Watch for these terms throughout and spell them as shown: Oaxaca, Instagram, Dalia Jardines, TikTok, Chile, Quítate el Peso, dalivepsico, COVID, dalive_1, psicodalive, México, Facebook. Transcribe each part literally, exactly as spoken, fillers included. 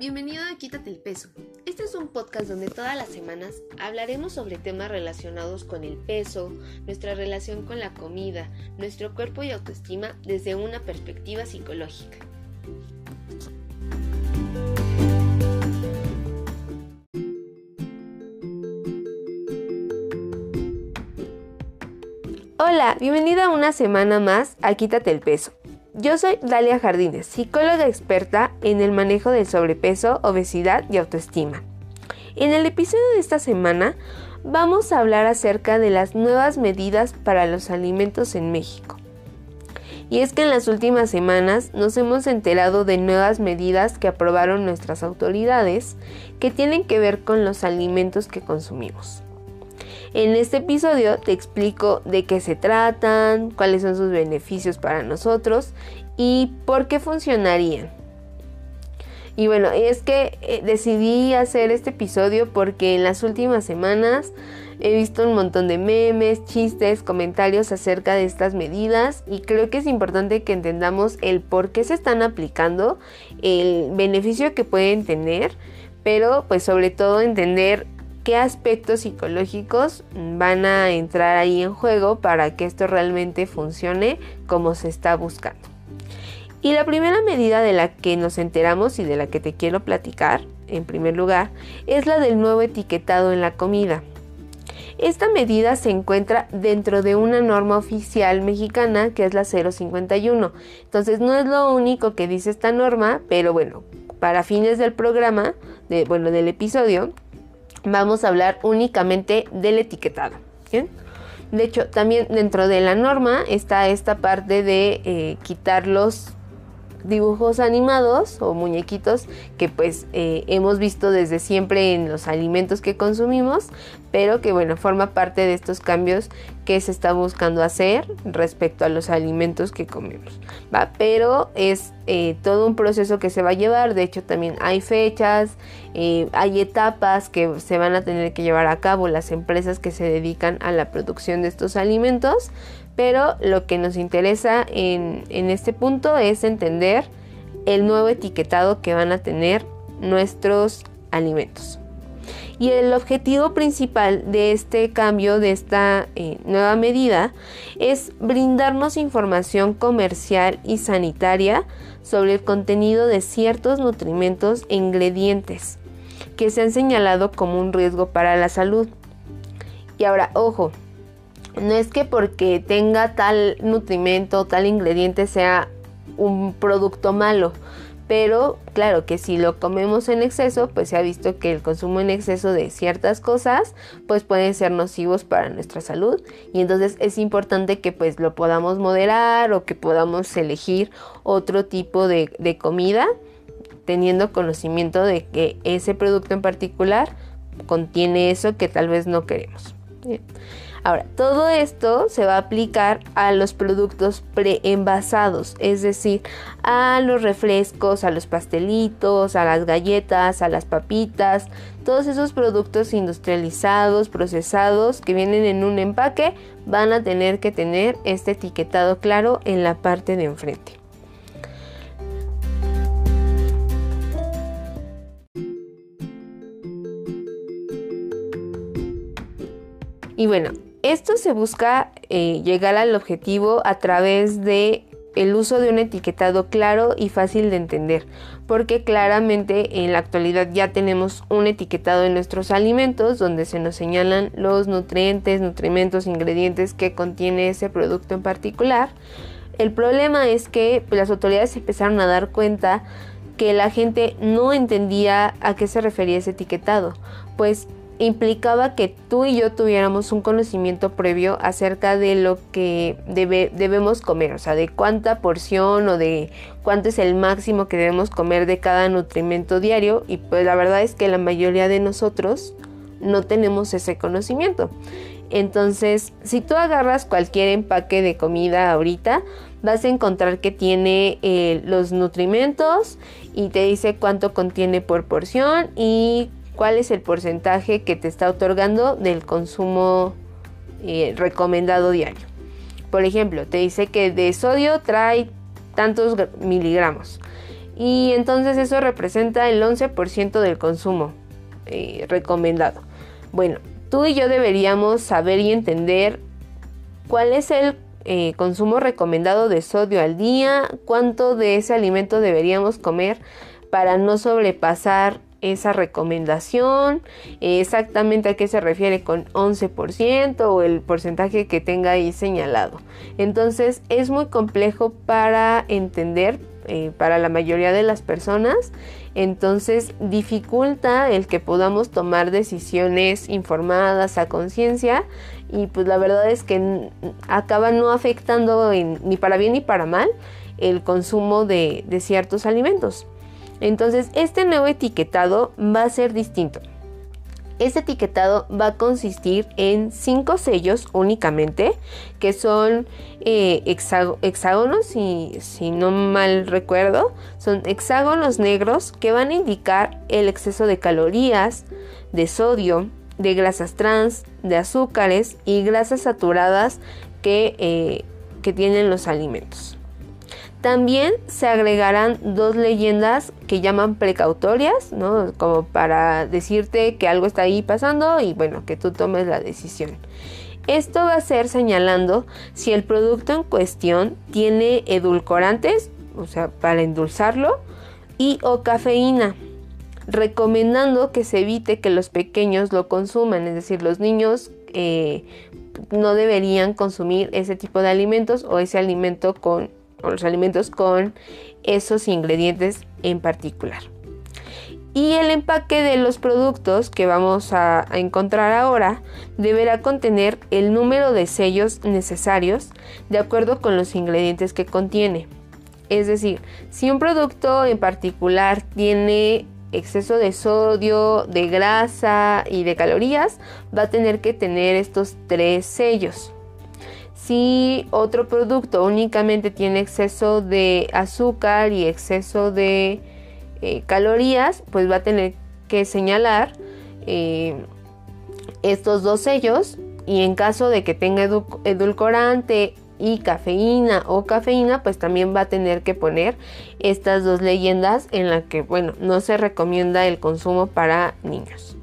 Bienvenido a Quítate el Peso. Este es un podcast donde todas las semanas hablaremos sobre temas relacionados con el peso, nuestra relación con la comida, nuestro cuerpo y autoestima desde una perspectiva psicológica. Hola, bienvenida una semana más a Quítate el Peso. Yo soy Dalia Jardines, psicóloga experta en el manejo del sobrepeso, obesidad y autoestima. En el episodio de esta semana vamos a hablar acerca de las nuevas medidas para los alimentos en México. Y es que en las últimas semanas nos hemos enterado de nuevas medidas que aprobaron nuestras autoridades que tienen que ver con los alimentos que consumimos. En este episodio te explico de qué se tratan, cuáles son sus beneficios para nosotros y por qué funcionarían. Y bueno, es que decidí hacer este episodio porque en las últimas semanas he visto un montón de memes, chistes, comentarios acerca de estas medidas y creo que es importante que entendamos el por qué se están aplicando, el beneficio que pueden tener, pero pues sobre todo entender qué aspectos psicológicos van a entrar ahí en juego para que esto realmente funcione como se está buscando. Y la primera medida de la que nos enteramos y de la que te quiero platicar, en primer lugar, es la del nuevo etiquetado en la comida. Esta medida se encuentra dentro de una norma oficial mexicana que es la cero cincuenta y uno. Entonces no es lo único que dice esta norma, pero bueno, para fines del programa, de, bueno, del episodio, vamos a hablar únicamente del etiquetado. ¿Bien? De hecho, también dentro de la norma está esta parte de eh, quitar los dibujos animados o muñequitos que pues eh, hemos visto desde siempre en los alimentos que consumimos, pero que bueno, forma parte de estos cambios que se está buscando hacer respecto a los alimentos que comemos, ¿va? Pero es eh, todo un proceso que se va a llevar. De hecho, también hay fechas, eh, hay etapas que se van a tener que llevar a cabo las empresas que se dedican a la producción de estos alimentos. Pero lo que nos interesa en, en este punto es entender el nuevo etiquetado que van a tener nuestros alimentos. Y el objetivo principal de este cambio, de esta eh, nueva medida, es brindarnos información comercial y sanitaria sobre el contenido de ciertos nutrimentos e ingredientes que se han señalado como un riesgo para la salud. Y ahora, ojo, no es que porque tenga tal nutrimento, tal ingrediente sea un producto malo, pero claro que si lo comemos en exceso, pues se ha visto que el consumo en exceso de ciertas cosas pues pueden ser nocivos para nuestra salud, y entonces es importante que pues lo podamos moderar o que podamos elegir otro tipo de, de comida teniendo conocimiento de que ese producto en particular contiene eso que tal vez no queremos. Bien. Ahora, todo esto se va a aplicar a los productos preenvasados, es decir, a los refrescos, a los pastelitos, a las galletas, a las papitas, todos esos productos industrializados, procesados, que vienen en un empaque, van a tener que tener este etiquetado claro en la parte de enfrente. Y bueno, esto se busca eh, llegar al objetivo a través de el uso de un etiquetado claro y fácil de entender, porque claramente en la actualidad ya tenemos un etiquetado en nuestros alimentos donde se nos señalan los nutrientes, nutrimentos, ingredientes que contiene ese producto en particular. El problema es que pues, las autoridades empezaron a dar cuenta que la gente no entendía a qué se refería ese etiquetado, pues implicaba que tú y yo tuviéramos un conocimiento previo acerca de lo que debe, debemos comer, o sea, de cuánta porción o de cuánto es el máximo que debemos comer de cada nutrimento diario, y pues la verdad es que la mayoría de nosotros no tenemos ese conocimiento. Entonces, si tú agarras cualquier empaque de comida ahorita, vas a encontrar que tiene eh, los nutrimentos y te dice cuánto contiene por porción y cuál es el porcentaje que te está otorgando del consumo eh, recomendado diario. Por ejemplo, te dice que de sodio trae tantos miligramos y entonces eso representa el once por ciento del consumo eh, recomendado. Bueno, tú y yo deberíamos saber y entender cuál es el eh, consumo recomendado de sodio al día, cuánto de ese alimento deberíamos comer para no sobrepasar esa recomendación, eh, exactamente a qué se refiere con once por ciento o el porcentaje que tenga ahí señalado. Entonces es muy complejo para entender eh, para la mayoría de las personas, entonces dificulta el que podamos tomar decisiones informadas a conciencia y pues la verdad es que acaba no afectando en, ni para bien ni para mal el consumo de, de ciertos alimentos. Entonces, este nuevo etiquetado va a ser distinto. Este etiquetado va a consistir en cinco sellos únicamente, que son eh, hexágonos, si, si no mal recuerdo, son hexágonos negros que van a indicar el exceso de calorías, de sodio, de grasas trans, de azúcares y grasas saturadas que, eh, que tienen los alimentos. También se agregarán dos leyendas que llaman precautorias, ¿no? Como para decirte que algo está ahí pasando y bueno, que tú tomes la decisión. Esto va a ser señalando si el producto en cuestión tiene edulcorantes, o sea, para endulzarlo, y o cafeína, recomendando que se evite que los pequeños lo consuman, es decir, los niños eh, no deberían consumir ese tipo de alimentos o ese alimento con o los alimentos con esos ingredientes en particular. Y el empaque de los productos que vamos a, a encontrar ahora deberá contener el número de sellos necesarios de acuerdo con los ingredientes que contiene. Es decir, si un producto en particular tiene exceso de sodio, de grasa y de calorías, va a tener que tener estos tres sellos. Si otro producto únicamente tiene exceso de azúcar y exceso de eh, calorías, pues va a tener que señalar eh, estos dos sellos, y en caso de que tenga edul- edulcorante y cafeína o cafeína, pues también va a tener que poner estas dos leyendas en las que, bueno, no se recomienda el consumo para niños.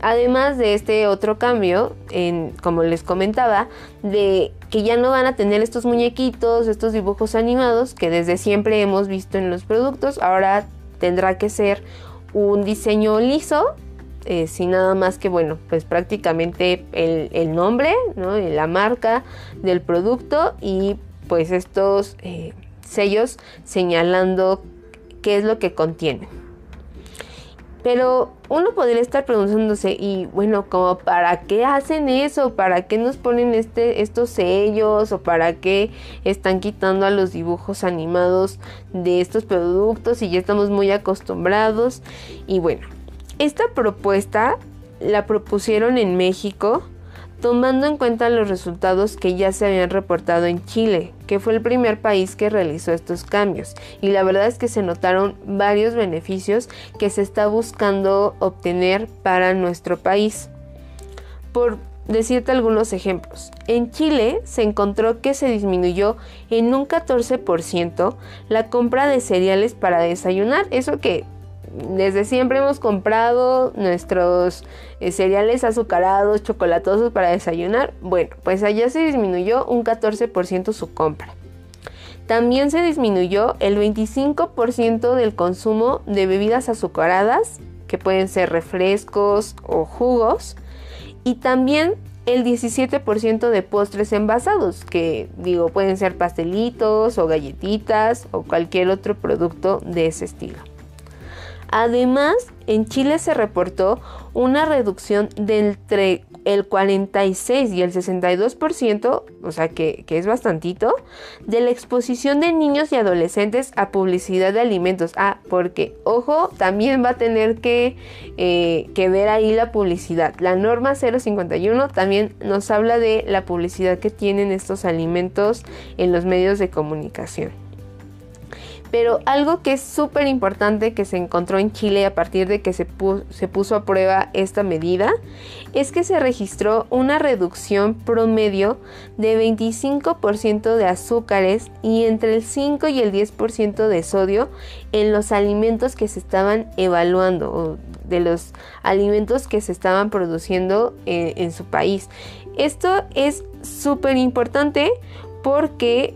Además de este otro cambio, en, como les comentaba, de que ya no van a tener estos muñequitos, estos dibujos animados que desde siempre hemos visto en los productos. Ahora tendrá que ser un diseño liso, eh, sin nada más que, bueno, pues prácticamente el, el nombre, ¿no? La marca del producto y pues estos eh, sellos señalando qué es lo que contiene. Pero uno podría estar preguntándose, y bueno, como ¿para qué hacen eso? ¿Para qué nos ponen este, estos sellos? ¿O para qué están quitando a los dibujos animados de estos productos? Y ya estamos muy acostumbrados. Y bueno, esta propuesta la propusieron en México, tomando en cuenta los resultados que ya se habían reportado en Chile, que fue el primer país que realizó estos cambios, y la verdad es que se notaron varios beneficios que se está buscando obtener para nuestro país. Por decirte algunos ejemplos, en Chile se encontró que se disminuyó en un catorce por ciento la compra de cereales para desayunar, eso que desde siempre hemos comprado nuestros eh, cereales azucarados, chocolatosos para desayunar. Bueno, pues allá se disminuyó un catorce por ciento su compra. También se disminuyó el veinticinco por ciento del consumo de bebidas azucaradas, que pueden ser refrescos o jugos. Y también el diecisiete por ciento de postres envasados, que digo, pueden ser pastelitos o galletitas o cualquier otro producto de ese estilo. Además, en Chile se reportó una reducción de entre el cuarenta y seis y el sesenta y dos por ciento, o sea que, que es bastantito, de la exposición de niños y adolescentes a publicidad de alimentos. Ah, porque, ojo, también va a tener que, eh, que ver ahí la publicidad. La norma cero cincuenta y uno también nos habla de la publicidad que tienen estos alimentos en los medios de comunicación. Pero algo que es súper importante que se encontró en Chile a partir de que se puso, se puso a prueba esta medida es que se registró una reducción promedio de veinticinco por ciento de azúcares y entre el cinco y el diez por ciento de sodio en los alimentos que se estaban evaluando o de los alimentos que se estaban produciendo en, en su país. Esto es súper importante porque...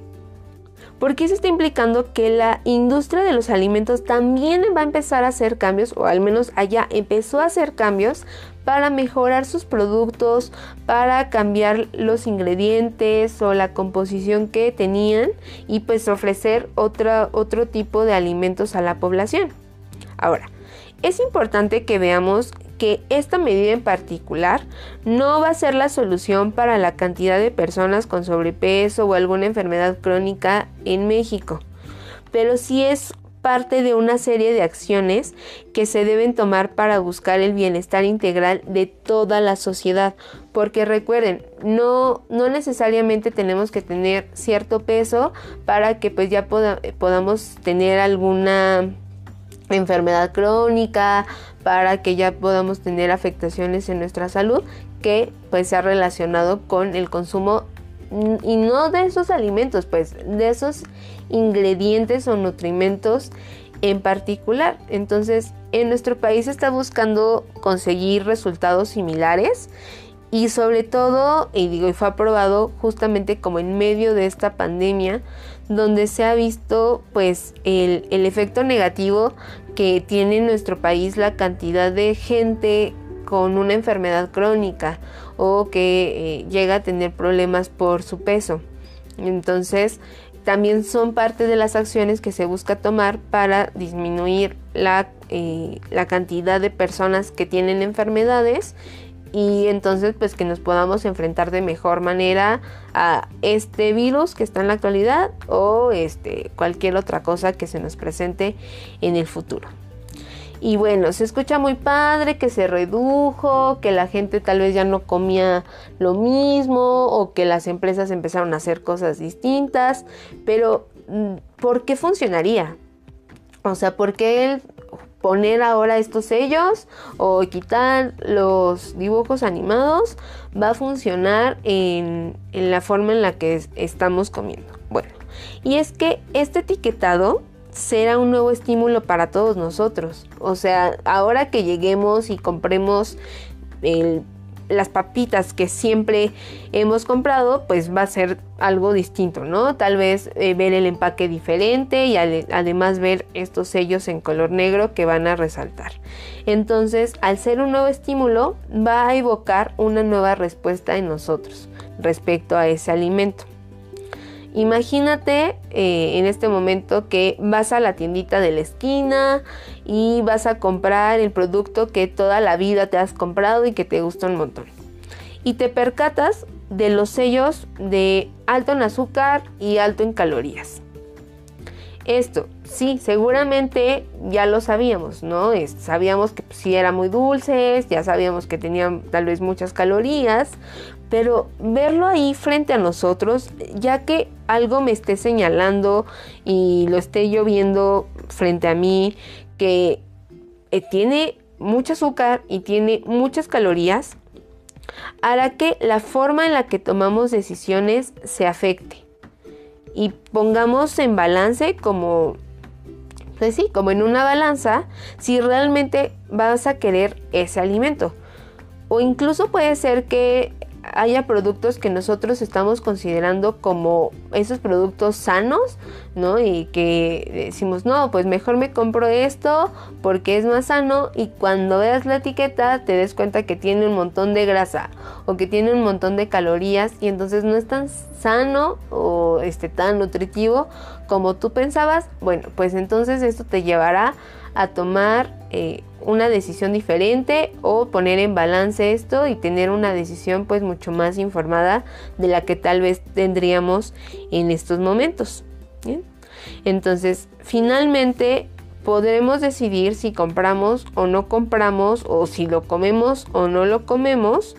Porque eso está implicando que la industria de los alimentos también va a empezar a hacer cambios, o al menos allá empezó a hacer cambios para mejorar sus productos, para cambiar los ingredientes o la composición que tenían y pues ofrecer otra, otro tipo de alimentos a la población. Ahora, es importante que veamos que esta medida en particular no va a ser la solución para la cantidad de personas con sobrepeso o alguna enfermedad crónica en México, pero sí es parte de una serie de acciones que se deben tomar para buscar el bienestar integral de toda la sociedad, porque recuerden, no, no necesariamente tenemos que tener cierto peso para que pues ya poda, podamos tener alguna enfermedad crónica, para que ya podamos tener afectaciones en nuestra salud que pues se ha relacionado con el consumo y no de esos alimentos, pues de esos ingredientes o nutrimentos en particular. Entonces, en nuestro país se está buscando conseguir resultados similares y sobre todo, y digo, y fue aprobado justamente como en medio de esta pandemia, donde se ha visto pues el, el efecto negativo que tiene en nuestro país la cantidad de gente con una enfermedad crónica o que eh, llega a tener problemas por su peso. Entonces, también son parte de las acciones que se busca tomar para disminuir la, eh, la cantidad de personas que tienen enfermedades y entonces pues que nos podamos enfrentar de mejor manera a este virus que está en la actualidad o este cualquier otra cosa que se nos presente en el futuro. Y bueno, se escucha muy padre que se redujo, que la gente tal vez ya no comía lo mismo o que las empresas empezaron a hacer cosas distintas, pero ¿por qué funcionaría? O sea, ¿por qué el poner ahora estos sellos o quitar los dibujos animados va a funcionar en, en la forma en la que es, estamos comiendo? Bueno, y es que este etiquetado será un nuevo estímulo para todos nosotros. O sea, ahora que lleguemos y compremos el, las papitas que siempre hemos comprado, pues va a ser algo distinto, ¿no? Tal vez eh, ver el empaque diferente y ale- además ver estos sellos en color negro que van a resaltar. Entonces, al ser un nuevo estímulo, va a evocar una nueva respuesta en nosotros respecto a ese alimento. Imagínate eh, en este momento que vas a la tiendita de la esquina y vas a comprar el producto que toda la vida te has comprado y que te gusta un montón. Y te percatas de los sellos de alto en azúcar y alto en calorías. Esto, sí, seguramente ya lo sabíamos, ¿no? Es, sabíamos que pues, sí eran muy dulces, ya sabíamos que tenían tal vez muchas calorías, pero verlo ahí frente a nosotros, ya que algo me esté señalando y lo esté yo viendo frente a mí, que eh, tiene mucho azúcar y tiene muchas calorías, hará que la forma en la que tomamos decisiones se afecte y pongamos en balance como, pues sí, como en una balanza si realmente vas a querer ese alimento. O incluso puede ser que haya productos que nosotros estamos considerando como esos productos sanos, ¿no? Y que decimos, no, pues mejor me compro esto porque es más sano, y cuando veas la etiqueta te des cuenta que tiene un montón de grasa o que tiene un montón de calorías y entonces no es tan sano o este, tan nutritivo como tú pensabas. Bueno, pues entonces esto te llevará a tomar eh, una decisión diferente o poner en balance esto y tener una decisión pues mucho más informada de la que tal vez tendríamos en estos momentos. ¿Bien? Entonces, finalmente podremos decidir si compramos o no compramos, o si lo comemos o no lo comemos,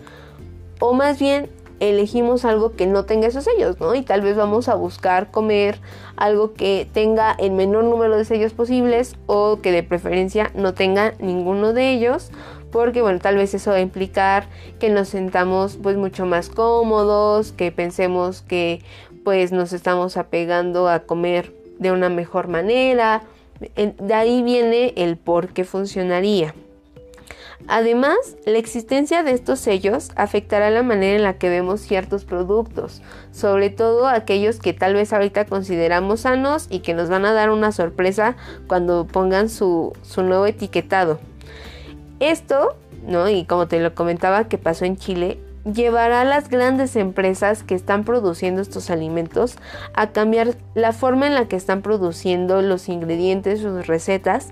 o más bien elegimos algo que no tenga esos sellos, ¿no? Y tal vez vamos a buscar comer algo que tenga el menor número de sellos posibles o que de preferencia no tenga ninguno de ellos, porque bueno, tal vez eso va a implicar que nos sentamos pues mucho más cómodos, que pensemos que pues nos estamos apegando a comer de una mejor manera. De ahí viene el por qué funcionaría. Además, la existencia de estos sellos afectará la manera en la que vemos ciertos productos, sobre todo aquellos que tal vez ahorita consideramos sanos y que nos van a dar una sorpresa cuando pongan su, su nuevo etiquetado. Esto, ¿no? Y como te lo comentaba que pasó en Chile, llevará a las grandes empresas que están produciendo estos alimentos a cambiar la forma en la que están produciendo los ingredientes, sus recetas,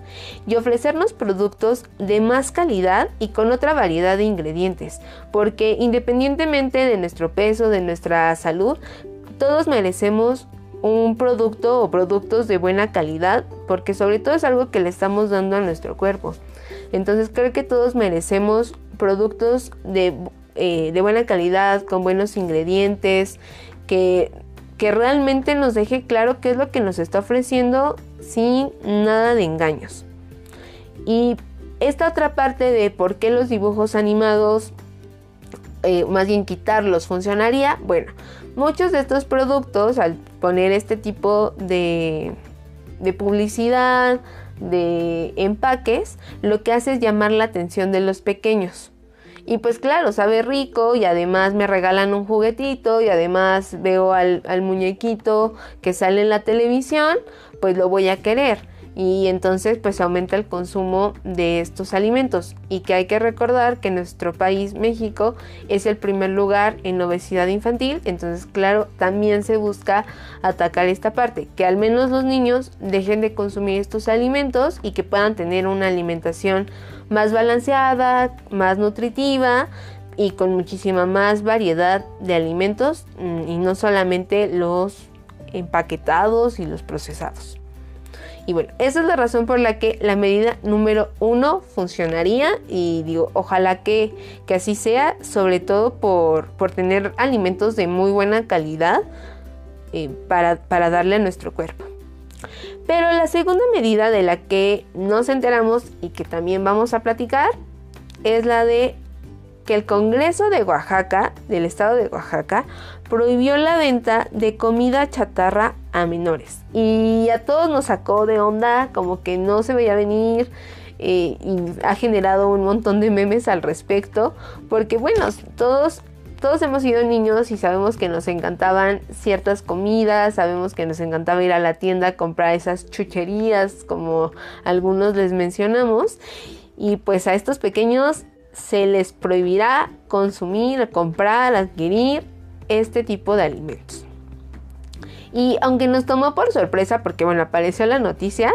y ofrecernos productos de más calidad y con otra variedad de ingredientes, porque independientemente de nuestro peso, de nuestra salud, todos merecemos un producto o productos de buena calidad, porque sobre todo es algo que le estamos dando a nuestro cuerpo. Entonces creo que todos merecemos productos de Eh, de buena calidad, con buenos ingredientes, que, que realmente nos deje claro qué es lo que nos está ofreciendo sin nada de engaños. Y esta otra parte de por qué los dibujos animados, eh, más bien quitarlos, funcionaría. Bueno, muchos de estos productos al poner este tipo de, de publicidad, de empaques, lo que hace es llamar la atención de los pequeños. Y pues claro, sabe rico y además me regalan un juguetito y además veo al, al muñequito que sale en la televisión, pues lo voy a querer. Y entonces pues aumenta el consumo de estos alimentos. Y que hay que recordar que nuestro país, México, es el primer lugar en obesidad infantil. Entonces claro, también se busca atacar esta parte, que al menos los niños dejen de consumir estos alimentos y que puedan tener una alimentación más balanceada, más nutritiva y con muchísima más variedad de alimentos, y no solamente los empaquetados y los procesados. Y bueno, esa es la razón por la que la medida número uno funcionaría, y digo, ojalá que, que así sea, sobre todo por, por tener alimentos de muy buena calidad eh, para, para darle a nuestro cuerpo. Pero la segunda medida de la que nos enteramos y que también vamos a platicar es la de que el Congreso de Oaxaca, del estado de Oaxaca, prohibió la venta de comida chatarra a menores. Y a todos nos sacó de onda, como que no se veía venir, eh, y ha generado un montón de memes al respecto, porque bueno, todos... Todos hemos sido niños y sabemos que nos encantaban ciertas comidas, sabemos que nos encantaba ir a la tienda a comprar esas chucherías, como algunos les mencionamos, y pues a estos pequeños se les prohibirá consumir, comprar, adquirir este tipo de alimentos. Y aunque nos tomó por sorpresa, porque bueno, apareció la noticia,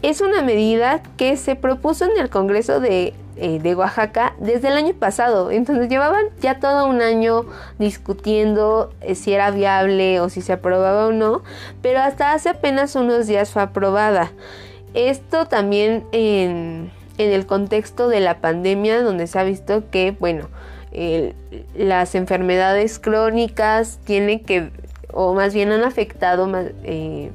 es una medida que se propuso en el Congreso de de Oaxaca desde el año pasado. Entonces llevaban ya todo un año discutiendo eh, si era viable o si se aprobaba o no, pero hasta hace apenas unos días fue aprobada. Esto también en, en el contexto de la pandemia, donde se ha visto que bueno, eh, las enfermedades crónicas tienen que, o más bien han afectado, eh,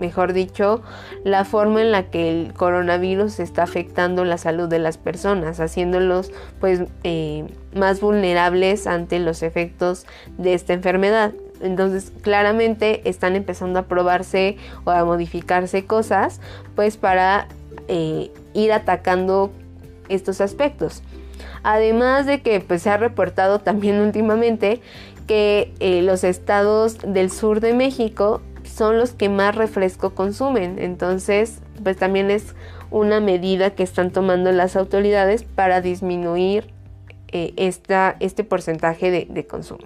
mejor dicho, la forma en la que el coronavirus está afectando la salud de las personas, haciéndolos pues eh, más vulnerables ante los efectos de esta enfermedad. Entonces claramente están empezando a probarse o a modificarse cosas pues para eh, ir atacando estos aspectos. Además de que pues, se ha reportado también últimamente que eh, los estados del sur de México son los que más refresco consumen. Entonces pues también es una medida que están tomando las autoridades para disminuir eh, esta, este porcentaje de, de consumo.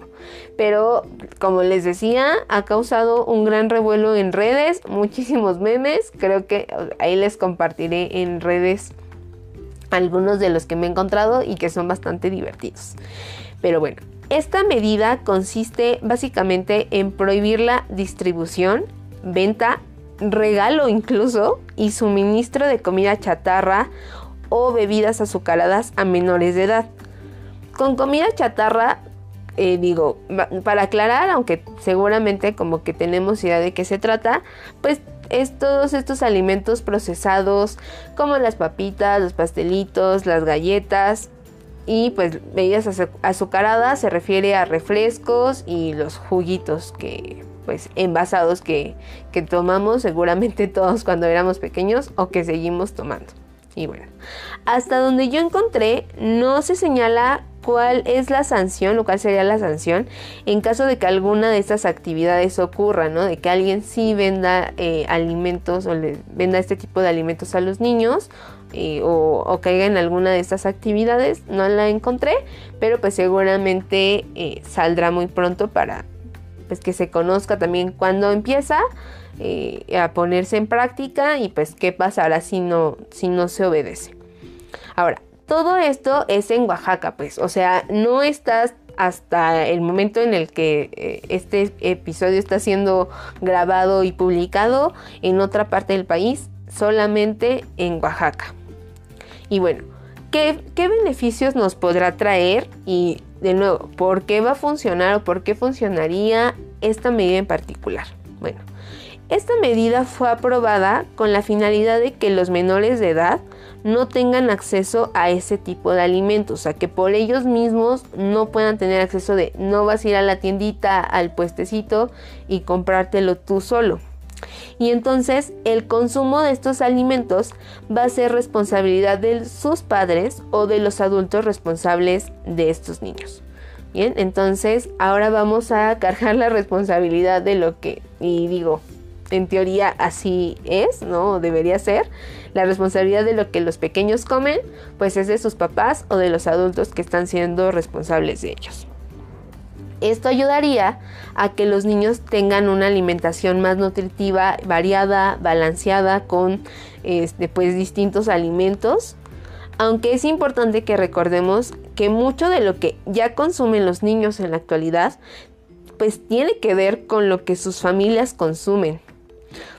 Pero como les decía, ha causado un gran revuelo en redes, muchísimos memes. Creo que ahí les compartiré en redes algunos de los que me he encontrado y que son bastante divertidos. Pero bueno, esta medida consiste básicamente en prohibir la distribución, venta, regalo incluso y suministro de comida chatarra o bebidas azucaradas a menores de edad. Con comida chatarra eh, digo, para aclarar, aunque seguramente como que tenemos idea de qué se trata, pues es todos estos alimentos procesados como las papitas, los pastelitos, las galletas y pues bebidas azucaradas, se refiere a refrescos y los juguitos que pues envasados que, que tomamos seguramente todos cuando éramos pequeños o que seguimos tomando. Y bueno, hasta donde yo encontré no se señala cuál es la sanción o cuál sería la sanción en caso de que alguna de estas actividades ocurra, ¿no? De que alguien sí venda eh, alimentos o le venda este tipo de alimentos a los niños eh, o, o caiga en alguna de estas actividades. No la encontré, pero pues seguramente eh, saldrá muy pronto para pues que se conozca también cuándo empieza eh, a ponerse en práctica y pues qué pasará si no, si no se obedece. Ahora, todo esto es en Oaxaca, pues, o sea, no estás hasta el momento en el que eh, este episodio está siendo grabado y publicado en otra parte del país, solamente en Oaxaca. Y bueno, ¿qué, qué beneficios nos podrá traer? Y de nuevo, ¿por qué va a funcionar o por qué funcionaría esta medida en particular? Bueno, esta medida fue aprobada con la finalidad de que los menores de edad no tengan acceso a ese tipo de alimentos, o sea, que por ellos mismos no puedan tener acceso de no vas a ir a la tiendita, al puestecito y comprártelo tú solo. Y entonces el consumo de estos alimentos va a ser responsabilidad de sus padres o de los adultos responsables de estos niños. Bien, entonces ahora vamos a cargar la responsabilidad de lo que, y digo, en teoría así es, ¿no? Debería ser. La responsabilidad de lo que los pequeños comen, pues es de sus papás o de los adultos que están siendo responsables de ellos. Esto ayudaría a que los niños tengan una alimentación más nutritiva, variada, balanceada, con este, pues, distintos alimentos. Aunque es importante que recordemos que mucho de lo que ya consumen los niños en la actualidad, pues tiene que ver con lo que sus familias consumen.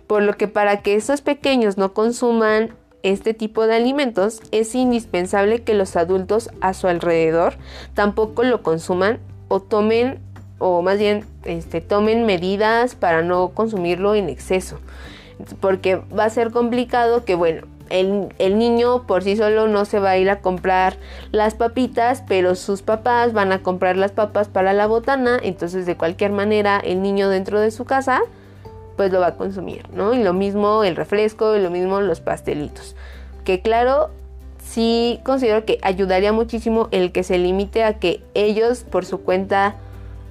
Por lo que para que esos pequeños no consuman este tipo de alimentos, es indispensable que los adultos a su alrededor tampoco lo consuman, o tomen, o más bien este, tomen medidas para no consumirlo en exceso, porque va a ser complicado que, bueno, el, el niño por sí solo no se va a ir a comprar las papitas, pero sus papás van a comprar las papas para la botana, entonces de cualquier manera el niño dentro de su casa pues lo va a consumir, ¿no? Y lo mismo el refresco, y lo mismo los pastelitos, que claro, sí considero que ayudaría muchísimo el que se limite a que ellos por su cuenta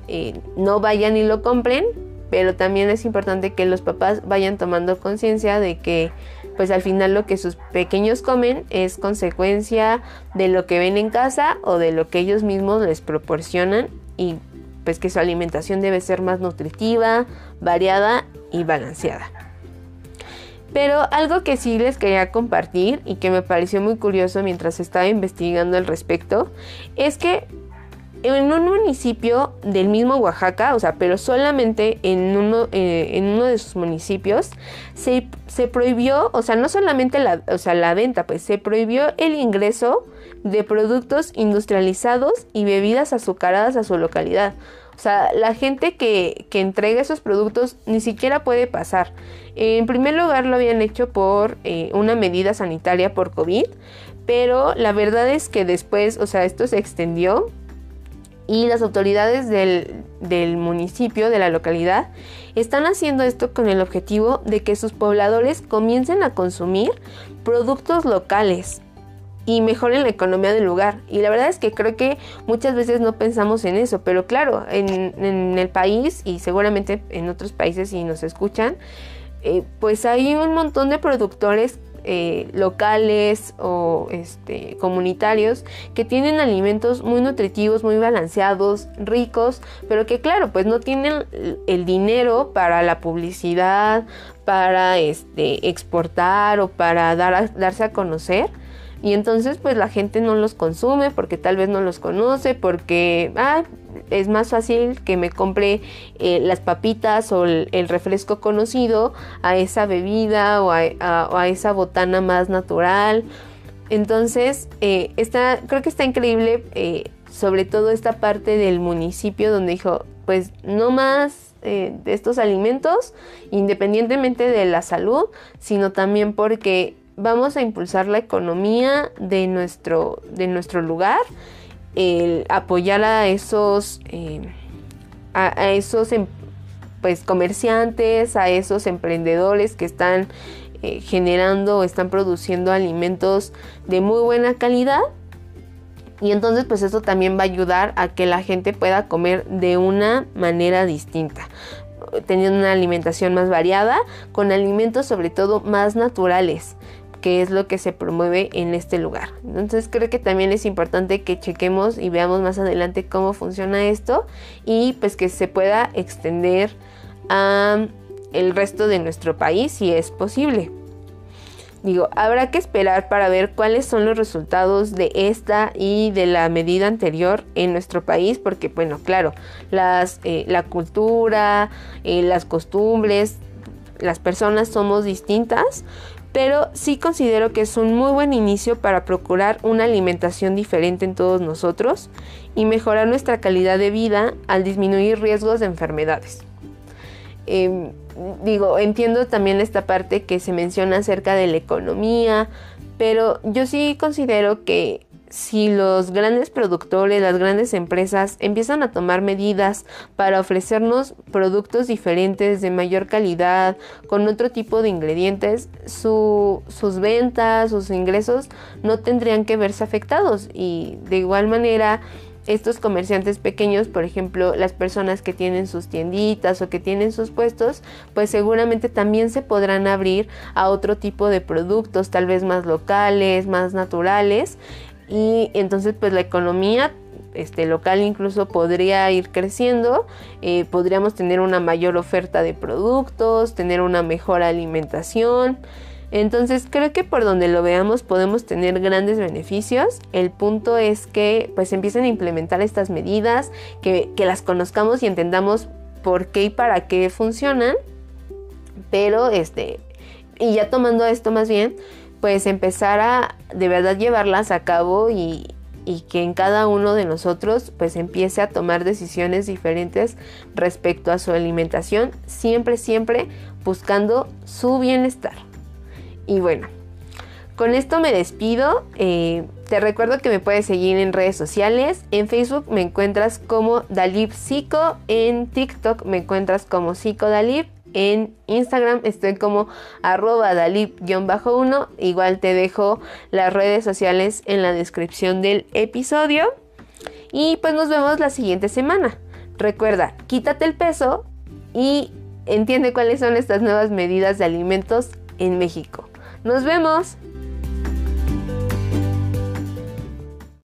eh, no vayan y lo compren, pero también es importante que los papás vayan tomando conciencia de que pues al final lo que sus pequeños comen es consecuencia de lo que ven en casa o de lo que ellos mismos les proporcionan, y pues que su alimentación debe ser más nutritiva, variada y balanceada. Pero algo que sí les quería compartir y que me pareció muy curioso mientras estaba investigando al respecto, es que en un municipio del mismo Oaxaca, o sea, pero solamente en uno, eh, en uno de sus municipios, se, se prohibió, o sea, no solamente la, o sea, la venta, pues se prohibió el ingreso de productos industrializados y bebidas azucaradas a su localidad. O sea, la gente que, que entrega esos productos ni siquiera puede pasar. En primer lugar lo habían hecho por eh, una medida sanitaria por COVID, pero la verdad es que después, o sea, esto se extendió y las autoridades del, del municipio, de la localidad, están haciendo esto con el objetivo de que sus pobladores comiencen a consumir productos locales y mejoren la economía del lugar. Y la verdad es que creo que muchas veces no pensamos en eso, pero claro, en, en el país y seguramente en otros países si nos escuchan, eh, pues hay un montón de productores eh, locales o este, comunitarios que tienen alimentos muy nutritivos, muy balanceados, ricos, pero que claro, pues no tienen el dinero para la publicidad, para este, exportar o para dar a, darse a conocer. Y entonces pues la gente no los consume porque tal vez no los conoce, porque ah, es más fácil que me compre eh, las papitas o el, el refresco conocido a esa bebida o a, a, a esa botana más natural. Entonces eh, está, creo que está increíble eh, sobre todo esta parte del municipio donde dijo, pues no más eh, de estos alimentos, independientemente de la salud, sino también porque vamos a impulsar la economía de nuestro, de nuestro lugar, el apoyar a esos, eh, a, a esos em, pues, comerciantes, a esos emprendedores que están eh, generando o están produciendo alimentos de muy buena calidad. Y entonces pues esto también va a ayudar a que la gente pueda comer de una manera distinta, teniendo una alimentación más variada, con alimentos sobre todo más naturales, que es lo que se promueve en este lugar. Entonces creo que también es importante que chequemos y veamos más adelante cómo funciona esto y pues que se pueda extender a el resto de nuestro país si es posible. Digo, habrá que esperar para ver cuáles son los resultados de esta y de la medida anterior en nuestro país, porque bueno, claro, las, eh, la cultura, eh, las costumbres, las personas somos distintas, pero sí considero que es un muy buen inicio para procurar una alimentación diferente en todos nosotros y mejorar nuestra calidad de vida al disminuir riesgos de enfermedades. Eh, digo, entiendo también esta parte que se menciona acerca de la economía, pero yo sí considero que si los grandes productores, las grandes empresas empiezan a tomar medidas para ofrecernos productos diferentes de mayor calidad, con otro tipo de ingredientes, su, sus ventas, sus ingresos no tendrían que verse afectados. Y de igual manera, estos comerciantes pequeños, por ejemplo, las personas que tienen sus tienditas o que tienen sus puestos, pues seguramente también se podrán abrir a otro tipo de productos, tal vez más locales, más naturales, y entonces pues la economía este, local incluso podría ir creciendo, eh, podríamos tener una mayor oferta de productos, tener una mejor alimentación. Entonces creo que por donde lo veamos podemos tener grandes beneficios. El punto es que pues empiecen a implementar estas medidas, que, que las conozcamos y entendamos por qué y para qué funcionan, pero este, y ya tomando esto más bien, pues empezar a de verdad llevarlas a cabo y, y que en cada uno de nosotros pues empiece a tomar decisiones diferentes respecto a su alimentación, siempre, siempre buscando su bienestar. Y bueno, con esto me despido. Eh, te recuerdo que me puedes seguir en redes sociales. En Facebook me encuentras como dalivepsico. En TikTok me encuentras como psicodalive. En Instagram estoy como arroba dalive guión uno. Igual te dejo las redes sociales en la descripción del episodio. Y pues nos vemos la siguiente semana. Recuerda, quítate el peso y entiende cuáles son estas nuevas medidas de alimentos en México. ¡Nos vemos!